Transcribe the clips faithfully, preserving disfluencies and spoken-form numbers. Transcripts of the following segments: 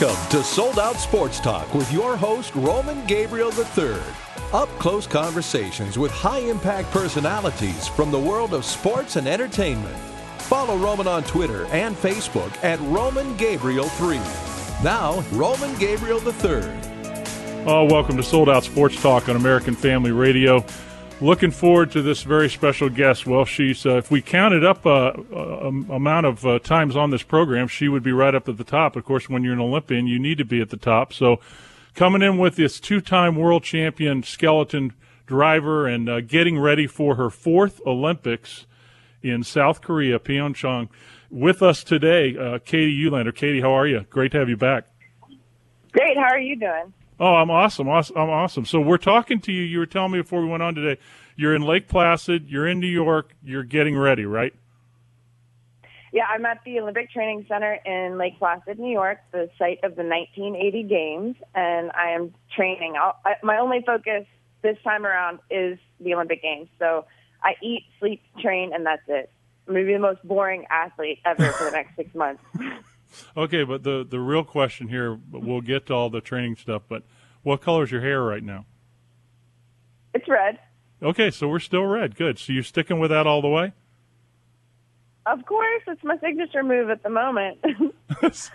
Welcome to Sold Out Sports Talk with your host, Roman Gabriel the third. Up-close conversations with high-impact personalities from the world of sports and entertainment. Follow Roman on Twitter and Facebook at Roman Gabriel the third. Now, Roman Gabriel the third. Oh, welcome to Sold Out Sports Talk on American Family Radio. Looking forward to this very special guest. Well, she's uh, if we counted up uh, uh, amount of uh, times on this program, she would be right up at the top. Of course, when you're an Olympian, you need to be at the top. So coming in with this two-time world champion skeleton driver and uh, getting ready for her fourth Olympics in South Korea, Pyeongchang. With us today, uh, Katie Uhlaender. Katie, how are you? Great to have you back. Great. How are you doing? Oh, I'm awesome. awesome. I'm awesome. So we're talking to you. You were telling me before we went on today, you're in Lake Placid, you're in New York, you're getting ready, right? Yeah, I'm at the Olympic Training Center in Lake Placid, New York, the site of the nineteen eighty Games, and I am training. I'll, I, my only focus this time around is the Olympic Games. So I eat, sleep, train, and that's it. I'm going to be the most boring athlete ever for the next six months. Okay, but the, the real question here, we'll get to all the training stuff, but what color is your hair right now? It's red. Okay, so we're still red. Good. So you're sticking with that all the way? Of course. It's my signature move at the moment. It's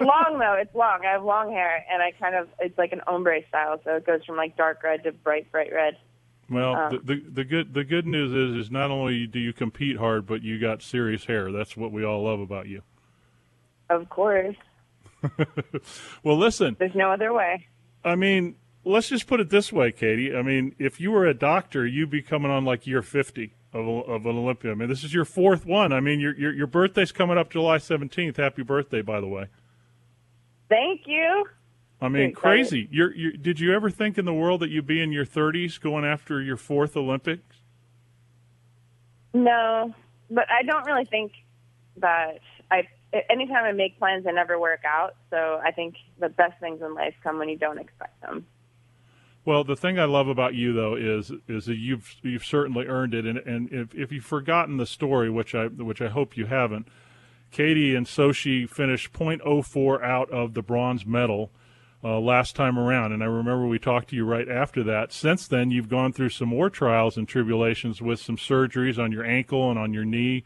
long, though. It's long. I have long hair, and I kind of, it's like an ombre style, so it goes from like dark red to bright, bright red. Well, um, the, the the good the good news is is not only do you compete hard, but you got serious hair. That's what we all love about you. Of course. Well, listen. There's no other way. I mean, let's just put it this way, Katie. I mean, if you were a doctor, you'd be coming on like year fifty of, of an Olympia. I mean, this is your fourth one. I mean, your, your your birthday's coming up July seventeenth. Happy birthday, by the way. Thank you. I mean, crazy. You're, you're, did you ever think in the world that you'd be in your thirties going after your fourth Olympics? No, but I don't really think that I anytime I make plans, they never work out. So I think the best things in life come when you don't expect them. Well, the thing I love about you, though, is is that you've you've certainly earned it. And and if, if you've forgotten the story, which I which I hope you haven't, Katie and Sochi finished point oh four out of the bronze medal uh, last time around. And I remember we talked to you right after that. Since then, you've gone through some more trials and tribulations with some surgeries on your ankle and on your knee.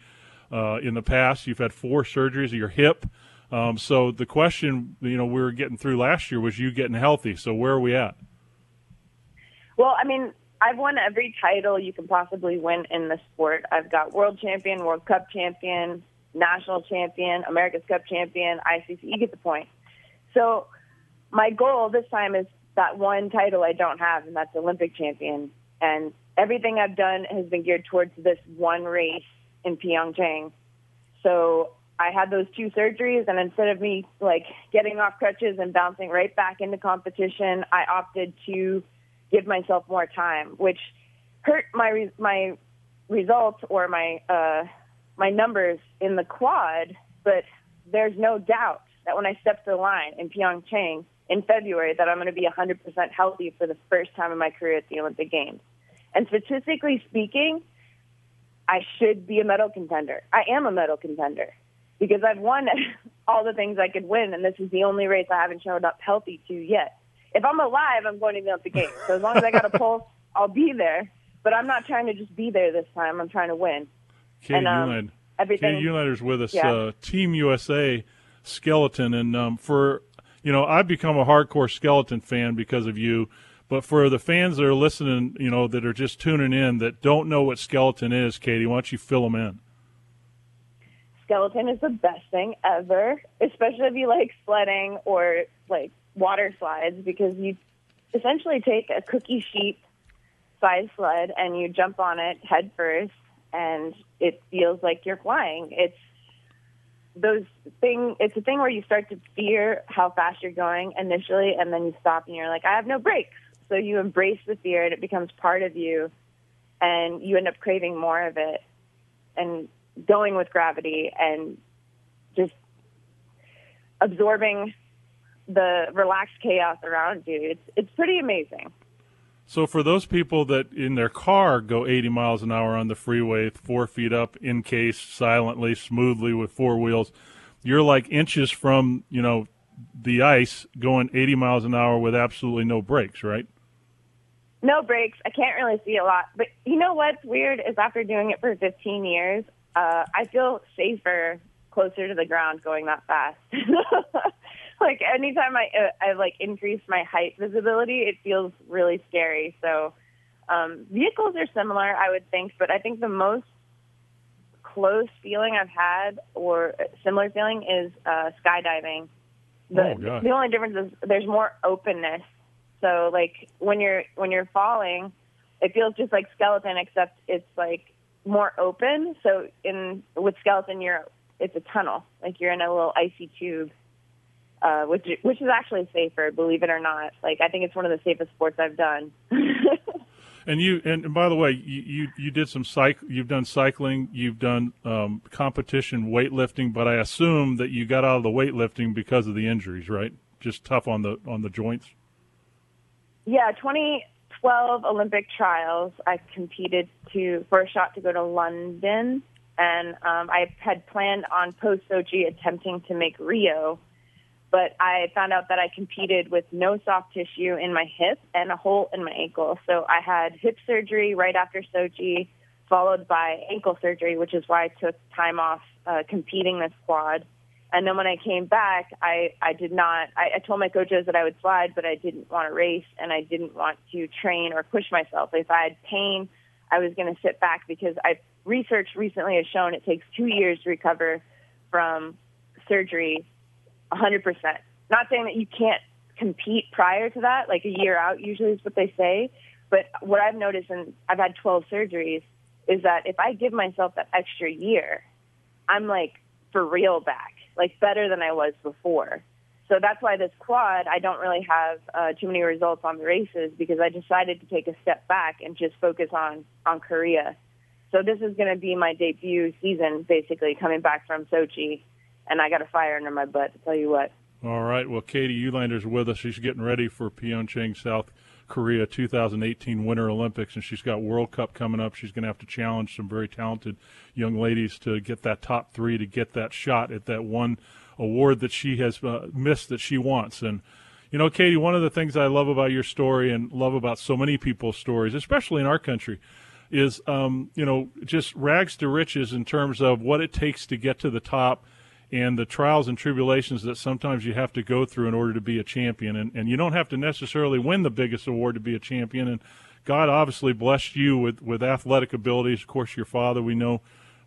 Uh, in the past, you've had four surgeries of your hip. Um, so the question, you know, we were getting through last year was you getting healthy. So where are we at? Well, I mean, I've won every title you can possibly win in the sport. I've got world champion, World Cup champion, national champion, America's Cup champion, I C C. You get the point. So my goal this time is that one title I don't have, and that's Olympic champion. And everything I've done has been geared towards this one race in Pyeongchang. So I had those two surgeries, and instead of me like getting off crutches and bouncing right back into competition, I opted to give myself more time, which hurt my my results or my uh, my numbers in the quad. But there's no doubt that when I step to the line in Pyeongchang in February, that I'm going to be one hundred percent healthy for the first time in my career at the Olympic Games. And statistically speaking, I should be a medal contender. I am a medal contender because I've won all the things I could win, and this is the only race I haven't showed up healthy to yet. If I'm alive, I'm going to be up the game. So as long as I got a pulse, I'll be there. But I'm not trying to just be there this time. I'm trying to win. Katie um, Uhlaender is with us, yeah. uh, Team U S A Skeleton. And um, for, you know, I've become a hardcore Skeleton fan because of you. But for the fans that are listening, you know, that are just tuning in, that don't know what Skeleton is, Katie, why don't you fill them in? Skeleton is the best thing ever, especially if you like sledding or like water slides, because you essentially take a cookie sheet size sled and you jump on it head first, and it feels like you're flying. It's those thing. It's a thing where you start to fear how fast you're going initially, and then you stop and you're like, I have no brakes. So you embrace the fear, and it becomes part of you, and you end up craving more of it and going with gravity and just absorbing the relaxed chaos around you. It's it's pretty amazing. So for those people that in their car go eighty miles an hour on the freeway, four feet up, in case, silently, smoothly with four wheels, you're like inches from, you know, the ice going eighty miles an hour with absolutely no brakes, right? No brakes. I can't really see a lot. But you know what's weird is after doing it for fifteen years, uh, I feel safer closer to the ground going that fast. Like anytime I, I like increase my height visibility, it feels really scary. So um, vehicles are similar, I would think, but I think the most close feeling I've had or similar feeling is uh, skydiving. The, oh, the only difference is there's more openness. So like when you're when you're falling, it feels just like Skeleton, except it's like more open. So in with Skeleton, you're it's a tunnel, like you're in a little icy tube, uh, which which is actually safer, believe it or not. Like I think it's one of the safest sports I've done. And you and by the way, you, you, you did some cyc you've done cycling, you've done um, competition weightlifting, but I assume that you got out of the weightlifting because of the injuries, right? Just tough on the on the joints. Yeah, twenty twelve Olympic trials, I competed to for a shot to go to London, and um, I had planned on post-Sochi attempting to make Rio, but I found out that I competed with no soft tissue in my hip and a hole in my ankle. So I had hip surgery right after Sochi, followed by ankle surgery, which is why I took time off uh, competing this quad. And then when I came back, I, I did not, I, I told my coaches that I would slide, but I didn't want to race and I didn't want to train or push myself. If I had pain, I was going to sit back because I research recently has shown it takes two years to recover from surgery one hundred percent. Not saying that you can't compete prior to that, like a year out usually is what they say. But what I've noticed, and I've had twelve surgeries, is that if I give myself that extra year, I'm like for real back. Like better than I was before. So that's why this quad, I don't really have uh, too many results on the races because I decided to take a step back and just focus on, on Korea. So this is going to be my debut season, basically, coming back from Sochi. And I got a fire under my butt, to tell you what. All right. Well, Katie Uhlander's with us. She's getting ready for Pyeongchang, South Korea, two thousand eighteen Winter Olympics, and she's got World Cup coming up. She's going to have to challenge some very talented young ladies to get that top three, to get that shot at that one award that she has uh, missed that she wants. And, you know, Katie, one of the things I love about your story and love about so many people's stories, especially in our country, is, um, you know, just rags to riches in terms of what it takes to get to the top and the trials and tribulations that sometimes you have to go through in order to be a champion. And, and you don't have to necessarily win the biggest award to be a champion. And God obviously blessed you with, with athletic abilities. Of course, your father, we know,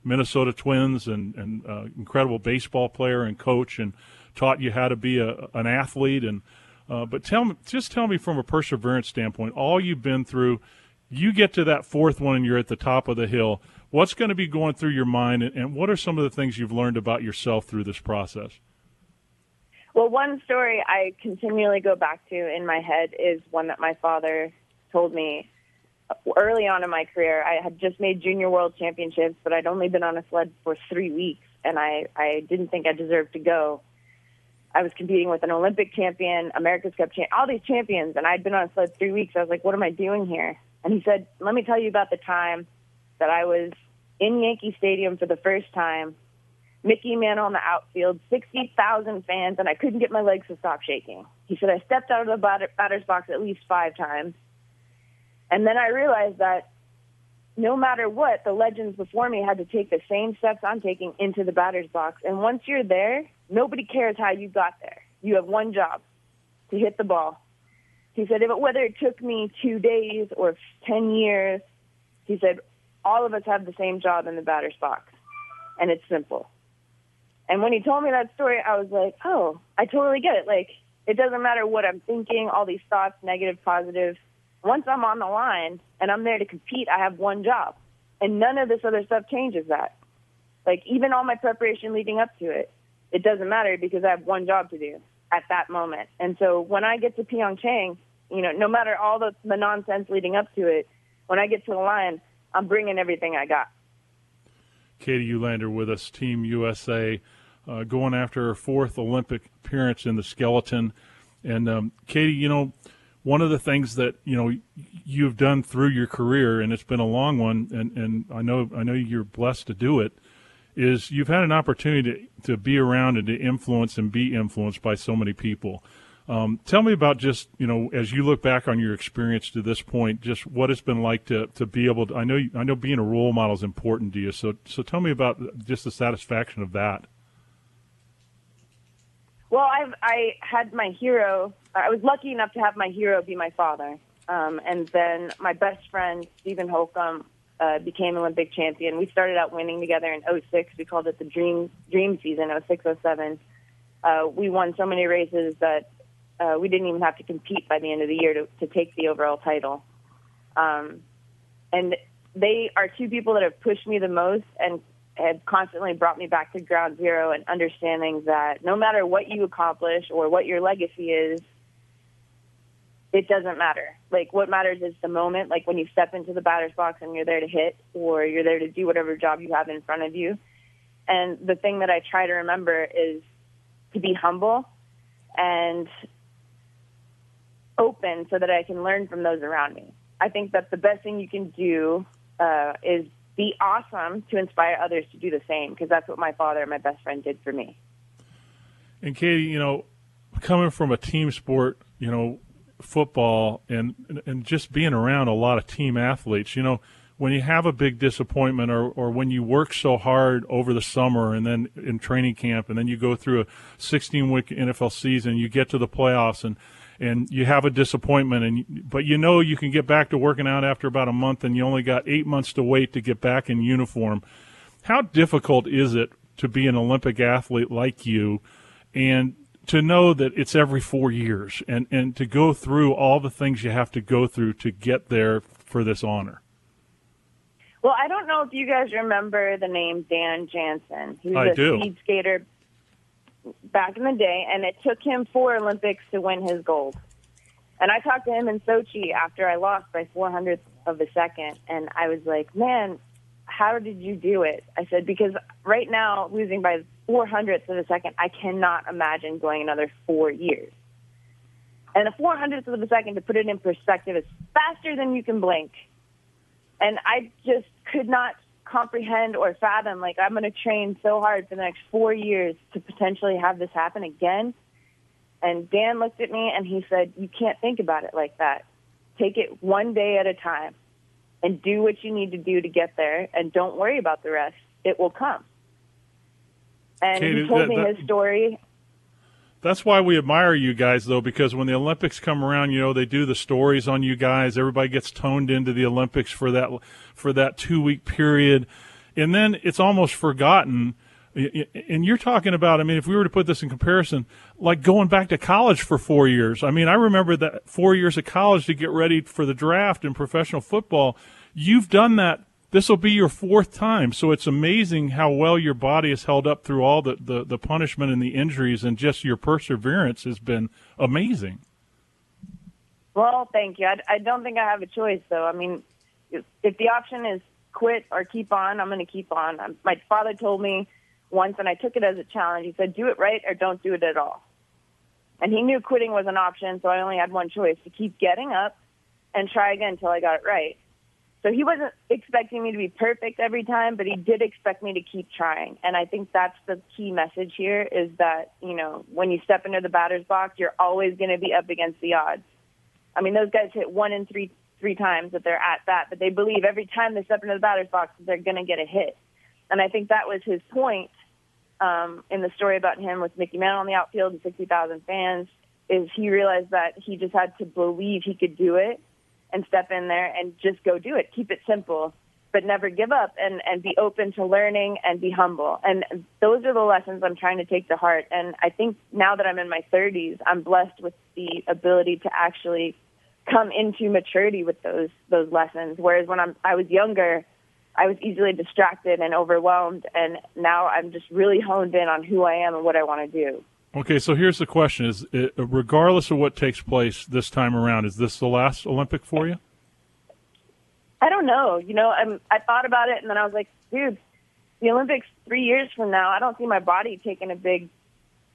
Minnesota Twins and, and uh, incredible baseball player and coach, and taught you how to be a, an athlete. And uh, but tell me, just tell me from a perseverance standpoint, all you've been through, you get to that fourth one and you're at the top of the hill. What's going to be going through your mind, and what are some of the things you've learned about yourself through this process? Well, one story I continually go back to in my head is one that my father told me early on in my career. I had just made junior world championships, but I'd only been on a sled for three weeks, and I, I didn't think I deserved to go. I was competing with an Olympic champion, America's Cup champion, all these champions, and I'd been on a sled three weeks. I was like, what am I doing here? And he said, let me tell you about the time that I was in Yankee Stadium for the first time, Mickey Mantle in the outfield, sixty thousand fans, and I couldn't get my legs to stop shaking. He said I stepped out of the batter, batter's box at least five times. And then I realized that no matter what, the legends before me had to take the same steps I'm taking into the batter's box. And once you're there, nobody cares how you got there. You have one job, to hit the ball. He said, whether it took me two days or ten years, he said, all of us have the same job in the batter's box, and it's simple. And when he told me that story, I was like, oh, I totally get it. Like, it doesn't matter what I'm thinking, all these thoughts, negative, positive. Once I'm on the line and I'm there to compete, I have one job, and none of this other stuff changes that. Like, even all my preparation leading up to it, it doesn't matter because I have one job to do at that moment. And so when I get to Pyeongchang, you know, no matter all the, the nonsense leading up to it, when I get to the line, I'm bringing everything I got. Katie Uhlaender with us, Team U S A, uh, going after her fourth Olympic appearance in the skeleton. And, um, Katie, you know, one of the things that, you know, you've done through your career, and it's been a long one, and, and I know I know you're blessed to do it, is you've had an opportunity to, to be around and to influence and be influenced by so many people. Um, tell me about just, you know, as you look back on your experience to this point, just what it's been like to, to be able to, I know, I know being a role model is important to you. So, so tell me about just the satisfaction of that. Well, I've, I had my hero, I was lucky enough to have my hero be my father. Um, and then my best friend, Stephen Holcomb, uh, became Olympic champion. We started out winning together in oh six. We called it the dream, dream season, oh six, oh seven. Uh, we won so many races that, Uh, we didn't even have to compete by the end of the year to, to take the overall title. Um, and they are two people that have pushed me the most and have constantly brought me back to ground zero and understanding that no matter what you accomplish or what your legacy is, it doesn't matter. Like, what matters is the moment, like when you step into the batter's box and you're there to hit or you're there to do whatever job you have in front of you. And the thing that I try to remember is to be humble and open so that I can learn from those around me. I think that the best thing you can do uh, is be awesome to inspire others to do the same, because that's what my father and my best friend did for me. And Katie, you know, coming from a team sport, you know, football and and just being around a lot of team athletes, you know, when you have a big disappointment or, or when you work so hard over the summer and then in training camp and then you go through a sixteen-week N F L season, you get to the playoffs and and you have a disappointment, and but you know you can get back to working out after about a month, and you only got eight months to wait to get back in uniform. How difficult is it to be an Olympic athlete like you and to know that it's every four years and, and to go through all the things you have to go through to get there for this honor? Well, I don't know if you guys remember the name Dan Jansen. He was I a do. speed skater back in the day, and it took him four Olympics to win his gold. And I talked to him in Sochi after I lost by four hundredths of a second, and I was like, man, how did you do it? I said, because right now, losing by four hundredths of a second, I cannot imagine going another four years. And a four hundredths of a second, to put it in perspective, is faster than you can blink. And I just could not comprehend or fathom, like, I'm going to train so hard for the next four years to potentially have this happen again. And Dan looked at me and he said, you can't think about it like that. Take it one day at a time and do what you need to do to get there, and don't worry about the rest. It will come. And Katie, he told that, me that, his story. That's why we admire you guys, though, because when the Olympics come around, you know, they do the stories on you guys. Everybody gets toned into the Olympics for that for that two-week period. And then it's almost forgotten. And you're talking about, I mean, if we were to put this in comparison, like going back to college for four years. I mean, I remember that four years of college to get ready for the draft in professional football. You've done that. This will be your fourth time, so it's amazing how well your body has held up through all the, the, the punishment and the injuries, and just your perseverance has been amazing. Well, thank you. I, I don't think I have a choice, though. I mean, if, if the option is quit or keep on, I'm going to keep on. I'm, my father told me once, and I took it as a challenge, he said, do it right or don't do it at all. And he knew quitting was an option, so I only had one choice, to keep getting up and try again until I got it right. So he wasn't expecting me to be perfect every time, but he did expect me to keep trying. And I think that's the key message here is that, you know, when you step into the batter's box, you're always going to be up against the odds. I mean, those guys hit one in three three times that they're at that, but they believe every time they step into the batter's box, they're going to get a hit. And I think that was his point um, in the story about him with Mickey Mantle on the outfield and sixty thousand fans, is he realized that he just had to believe he could do it and step in there and just go do it. Keep it simple, but never give up, and, and be open to learning and be humble. And those are the lessons I'm trying to take to heart. And I think now that I'm in my thirties, I'm blessed with the ability to actually come into maturity with those those lessons. Whereas when I'm, I was younger, I was easily distracted and overwhelmed, and now I'm just really honed in on who I am and what I want to do. Okay, so here's the question: is it, regardless of what takes place this time around, is this the last Olympic for you? I don't know. You know, I'm, I thought about it, and then I was like, dude, the Olympics three years from now, I don't see my body taking a big,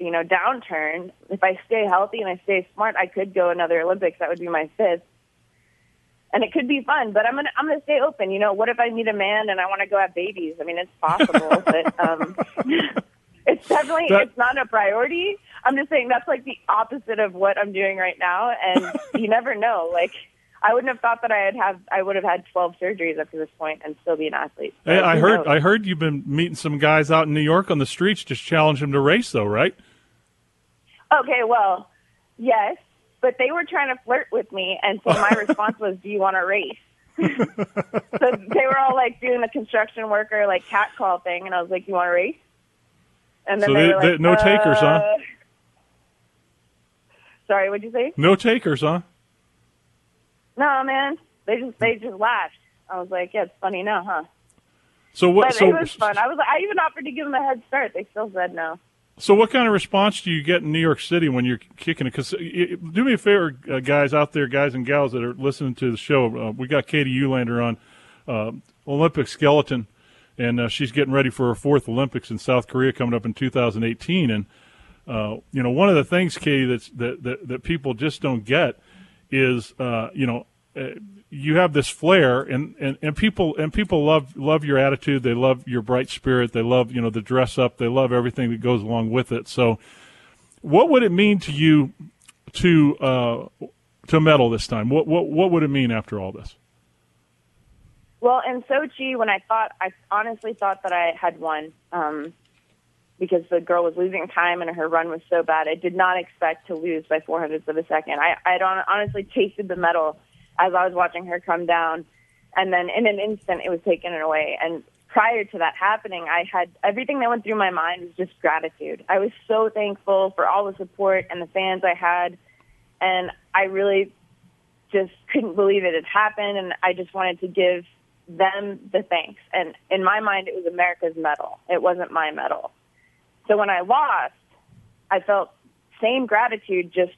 you know, downturn. If I stay healthy and I stay smart, I could go another Olympics. That would be my fifth. and it could be fun, but I'm going to, I'm going to stay open. You know, what if I meet a man and I want to go have babies? I mean, it's possible, but, um, it's definitely, that, it's not a priority. I'm just saying that's like the opposite of what I'm doing right now. And you never know. Like, I wouldn't have thought that I had have, I would have had twelve surgeries up to this point and still be an athlete. So hey, I heard, knows. I heard you've been meeting some guys out in New York on the streets, just challenge them to race though, right? Okay. Well, yes. But they were trying to flirt with me, and so my response was, do you want to race? So they were all, like, doing the construction worker, like, catcall thing, and I was like, you want to race? And then so they, they were like, they, no uh... takers, huh? Sorry, what'd you say? No takers, huh? No, man. They just they just laughed. I was like, yeah, it's funny now, huh? So what? But so, it was fun. I was I even offered to give them a head start. They still said no. So what kind of response do you get in New York City when you're kicking it? Because do me a favor, uh, guys out there, guys and gals that are listening to the show. Uh, we got Katie Uhlaender on uh, Olympic skeleton, and uh, she's getting ready for her fourth Olympics in South Korea coming up in two thousand eighteen. And uh, you know, one of the things, Katie, that's, that that that people just don't get is uh, you know uh, you have this flair, and, and, and people and people love love your attitude. They love your bright spirit. They love, you know, the dress up. They love everything that goes along with it. So, what would it mean to you to uh, to medal this time? What what what would it mean after all this? Well, in Sochi, when I thought I honestly thought that I had won um, because the girl was losing time and her run was so bad. I did not expect to lose by four hundredths of a second. I I'd honestly tasted the medal as I was watching her come down, and then in an instant it was taken away. And prior to that happening, I had everything that went through my mind was just gratitude. I was so thankful for all the support and the fans I had, and I really just couldn't believe it had happened, and I just wanted to give them the thanks. And in my mind, it was America's medal. It wasn't my medal. So when I lost, I felt same gratitude, just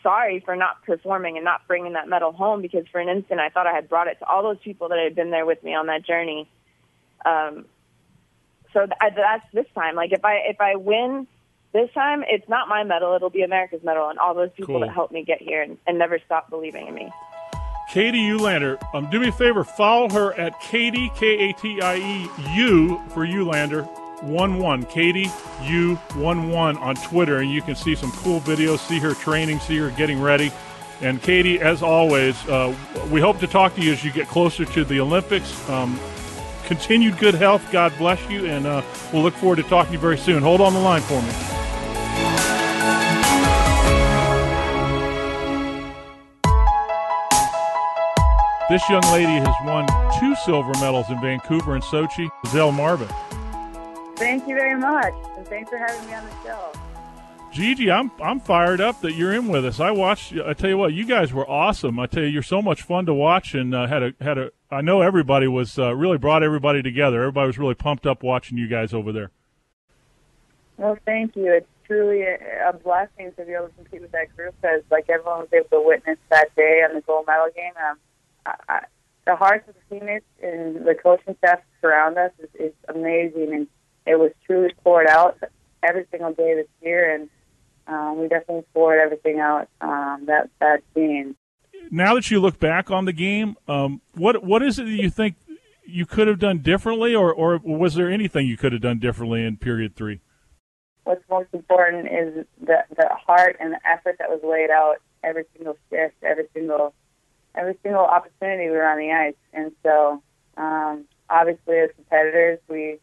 sorry for not performing and not bringing that medal home, because for an instant I thought I had brought it to all those people that had been there with me on that journey. Um, so th- that's this time. Like if I if I win this time, it's not my medal; it'll be America's medal, and all those people cool. that helped me get here and, and never stopped believing in me. Katie Uhlaender, um, do me a favor, follow her at Katie K A T I E U for Uhlaender. one one Katie U one one on Twitter, and you can see some cool videos, see her training, see her getting ready. And Katie, as always, uh, we hope to talk to you as you get closer to the Olympics. Um, continued good health, God bless you, and uh, we'll look forward to talking to you very soon. Hold on the line for me. This young lady has won two silver medals in Vancouver and Sochi, Gisele Marvin. Thank you very much, and thanks for having me on the show. Gigi, I'm I'm fired up that you're in with us. I watched. I tell you what, you guys were awesome. I tell you, you're so much fun to watch, and uh, had a had a. I know everybody was uh, really brought everybody together. Everybody was really pumped up watching you guys over there. Well, thank you. It's truly a, a blessing to be able to compete with that group, because like everyone was able to witness that day on the gold medal game. Um, I, I, the hearts of the teammates and the coaching staff around us is, is amazing, and it was truly poured out every single day this year, and um, we definitely poured everything out um, that that game. Now that you look back on the game, um, what what is it that you think you could have done differently, or, or was there anything you could have done differently in period three? What's most important is the the heart and the effort that was laid out every single shift, every single every single opportunity we were on the ice, and so um, obviously as competitors we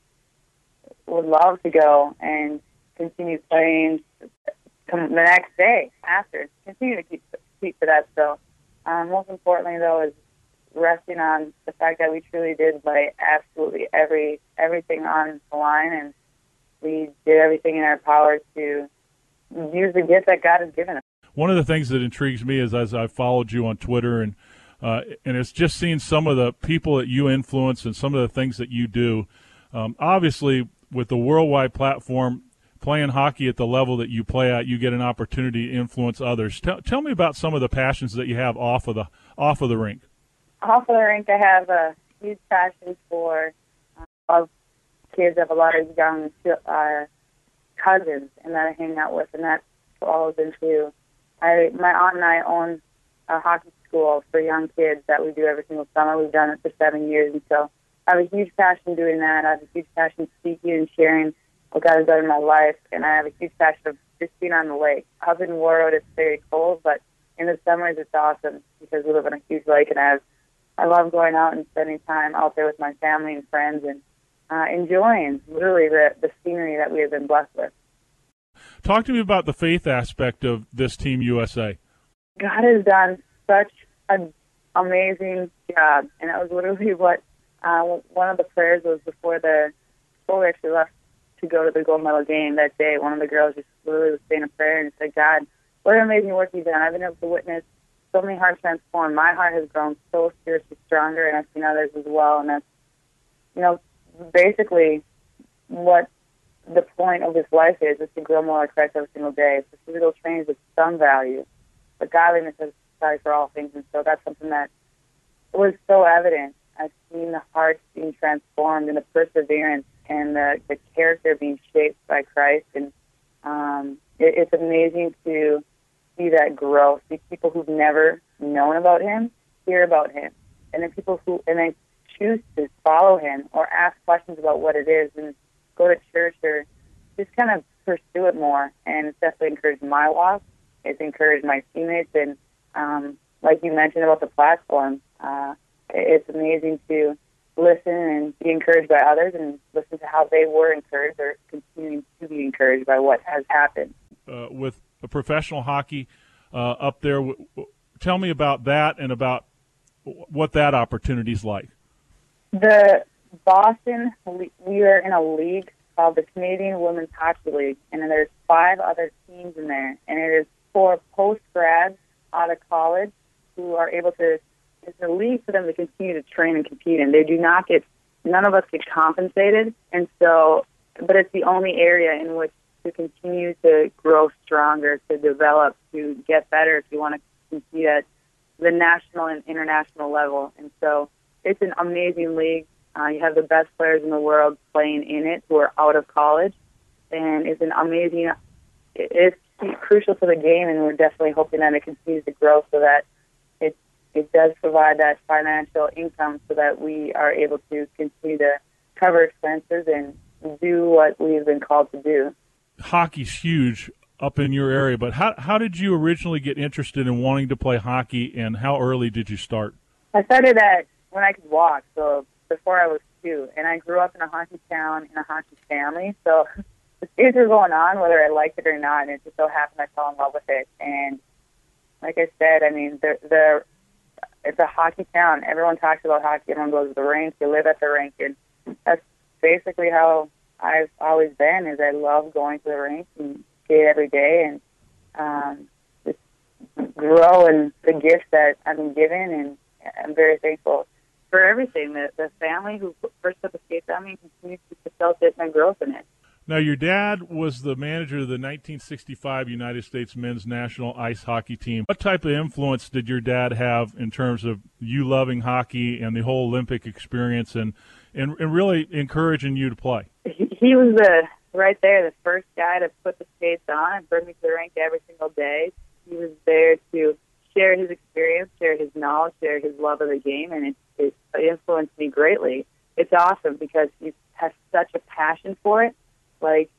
would love to go and continue playing the next day after, continue to keep keep to that. So um, most importantly, though, is resting on the fact that we truly did play absolutely every everything on the line, and we did everything in our power to use the gift that God has given us. One of the things that intrigues me is as I've followed you on Twitter, and uh, and it's just seeing some of the people that you influence and some of the things that you do. Um, obviously, with the worldwide platform, playing hockey at the level that you play at, you get an opportunity to influence others. Tell, tell me about some of the passions that you have off of the off of the rink. Off of the rink, I have a huge passion for uh, kids. I have a lot of young uh, cousins, and that I hang out with, and that falls into. I my aunt and I own a hockey school for young kids that we do every single summer. We've done it for seven years, and so I have a huge passion doing that. I have a huge passion speaking and sharing what God has done in my life, and I have a huge passion of just being on the lake. Up in Warroad, it's very cold, but in the summers, it's awesome because we live on a huge lake, and I have, I love going out and spending time out there with my family and friends and uh, enjoying, really, the, the scenery that we have been blessed with. Talk to me about the faith aspect of this Team U S A. God has done such an amazing job, and that was literally what uh, one of the prayers was before the before we actually left to go to the gold medal game that day. One of the girls just literally was saying a prayer and said, God, what an amazing work you've done. I've been able to witness so many hearts transformed. My heart has grown so spiritually stronger, and I've seen others as well. And that's, you know, basically what the point of this life is, is to grow more like Christ every single day. So physical training is some value, but godliness is value for all things. And so that's something that was so evident. I've seen the hearts being transformed and the perseverance and the, the character being shaped by Christ. And um, it, it's amazing to see that growth, see people who've never known about him, hear about him, and then people who, and then choose to follow him or ask questions about what it is and go to church or just kind of pursue it more. And it's definitely encouraged my walk. It's encouraged my teammates. And um, like you mentioned about the platform, uh, it's amazing to listen and be encouraged by others and listen to how they were encouraged or continuing to be encouraged by what has happened. Uh, with a professional hockey uh, up there, w- w- tell me about that and about w- what that opportunity is like. The Boston, we are in a league called the Canadian Women's Hockey League, and there's five other teams in there, and it is for post-grads out of college who are able to, it's a league for them to continue to train and compete in. They do not get, none of us get compensated, and so, but it's the only area in which to continue to grow stronger, to develop, to get better if you want to compete at the national and international level. And so it's an amazing league. Uh, you have the best players in the world playing in it who are out of college, and it's an amazing, it's crucial to the game, and we're definitely hoping that it continues to grow so that it it does provide that financial income so that we are able to continue to cover expenses and do what we've been called to do. Hockey's huge up in your area, but how how did you originally get interested in wanting to play hockey, and how early did you start? I started at when I could walk, so before I was two, and I grew up in a hockey town, in a hockey family, so the things were going on, whether I liked it or not, and it just so happened I fell in love with it. And like I said, I mean, the, the it's a hockey town. Everyone talks about hockey. Everyone goes to the rink. You live at the rink, and that's basically how I've always been, is I love going to the rink and skate every day and um, just grow in the gifts that I've been given, and I'm very thankful for everything, the, the family who first up the skate family continues to facilitate my growth in it. Now, your dad was the manager of the nineteen sixty-five United States men's national ice hockey team. What type of influence did your dad have in terms of you loving hockey and the whole Olympic experience and, and, and really encouraging you to play? He, he was the right there, the first guy to put the skates on and bring me to the rink every single day. He was there to share his experience, share his knowledge, share his love of the game, and it, it influenced me greatly. It's awesome because he has such a passion for it. Like,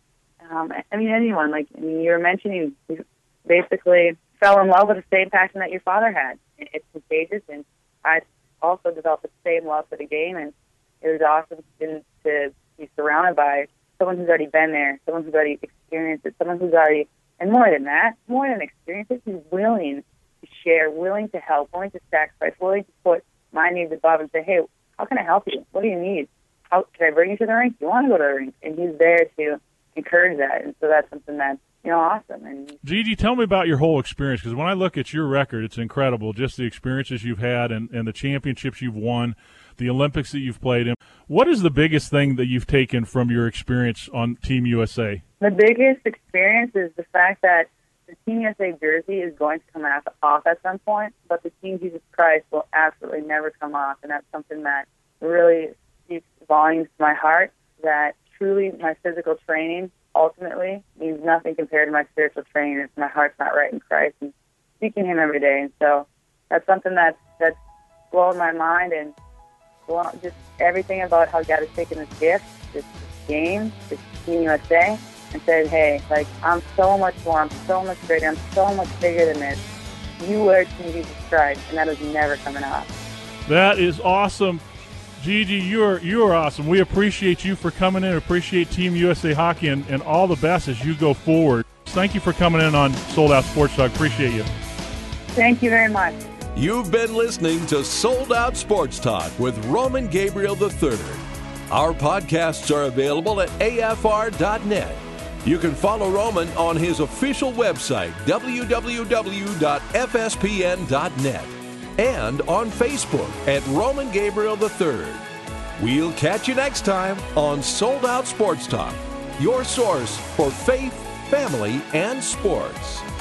um, I mean, anyone, like I mean, you were mentioning, you basically fell in love with the same passion that your father had. It's contagious, and I also developed the same love for the game, and it was awesome to, to be surrounded by someone who's already been there, someone who's already experienced it, someone who's already, and more than that, more than experienced it, who's willing to share, willing to help, willing to sacrifice, willing to put my needs above and say, hey, how can I help you? What do you need? How can I bring you to the rink? You want to go to the rink? And he's there to encourage that. And so that's something that's, you know, awesome. And Gigi, tell me about your whole experience, because when I look at your record, it's incredible, just the experiences you've had and, and the championships you've won, the Olympics that you've played in. What is the biggest thing that you've taken from your experience on Team U S A? The biggest experience is the fact that the Team U S A jersey is going to come off at some point, but the Team Jesus Christ will absolutely never come off, and that's something that really speaks volumes to my heart, that truly my physical training ultimately means nothing compared to my spiritual training if my heart's not right in Christ and seeking him every day. And so that's something that that's blown my mind, and blown, just everything about how God has taken this gift, this game, this Team U S A, and said, hey, like, I'm so much more, I'm so much greater, I'm so much bigger than this. You were Team Jesus Christ, and that is never coming off. That is awesome. Gigi, you are you are awesome. We appreciate you for coming in. Appreciate Team U S A Hockey, and, and all the best as you go forward. Thank you for coming in on Sold Out Sports Talk. Appreciate you. Thank you very much. You've been listening to Sold Out Sports Talk with Roman Gabriel the third. Our podcasts are available at A F R dot net. You can follow Roman on his official website, w w w dot f s p n dot net, and on Facebook at Roman Gabriel the third. We'll catch you next time on Sold Out Sports Talk, your source for faith, family, and sports.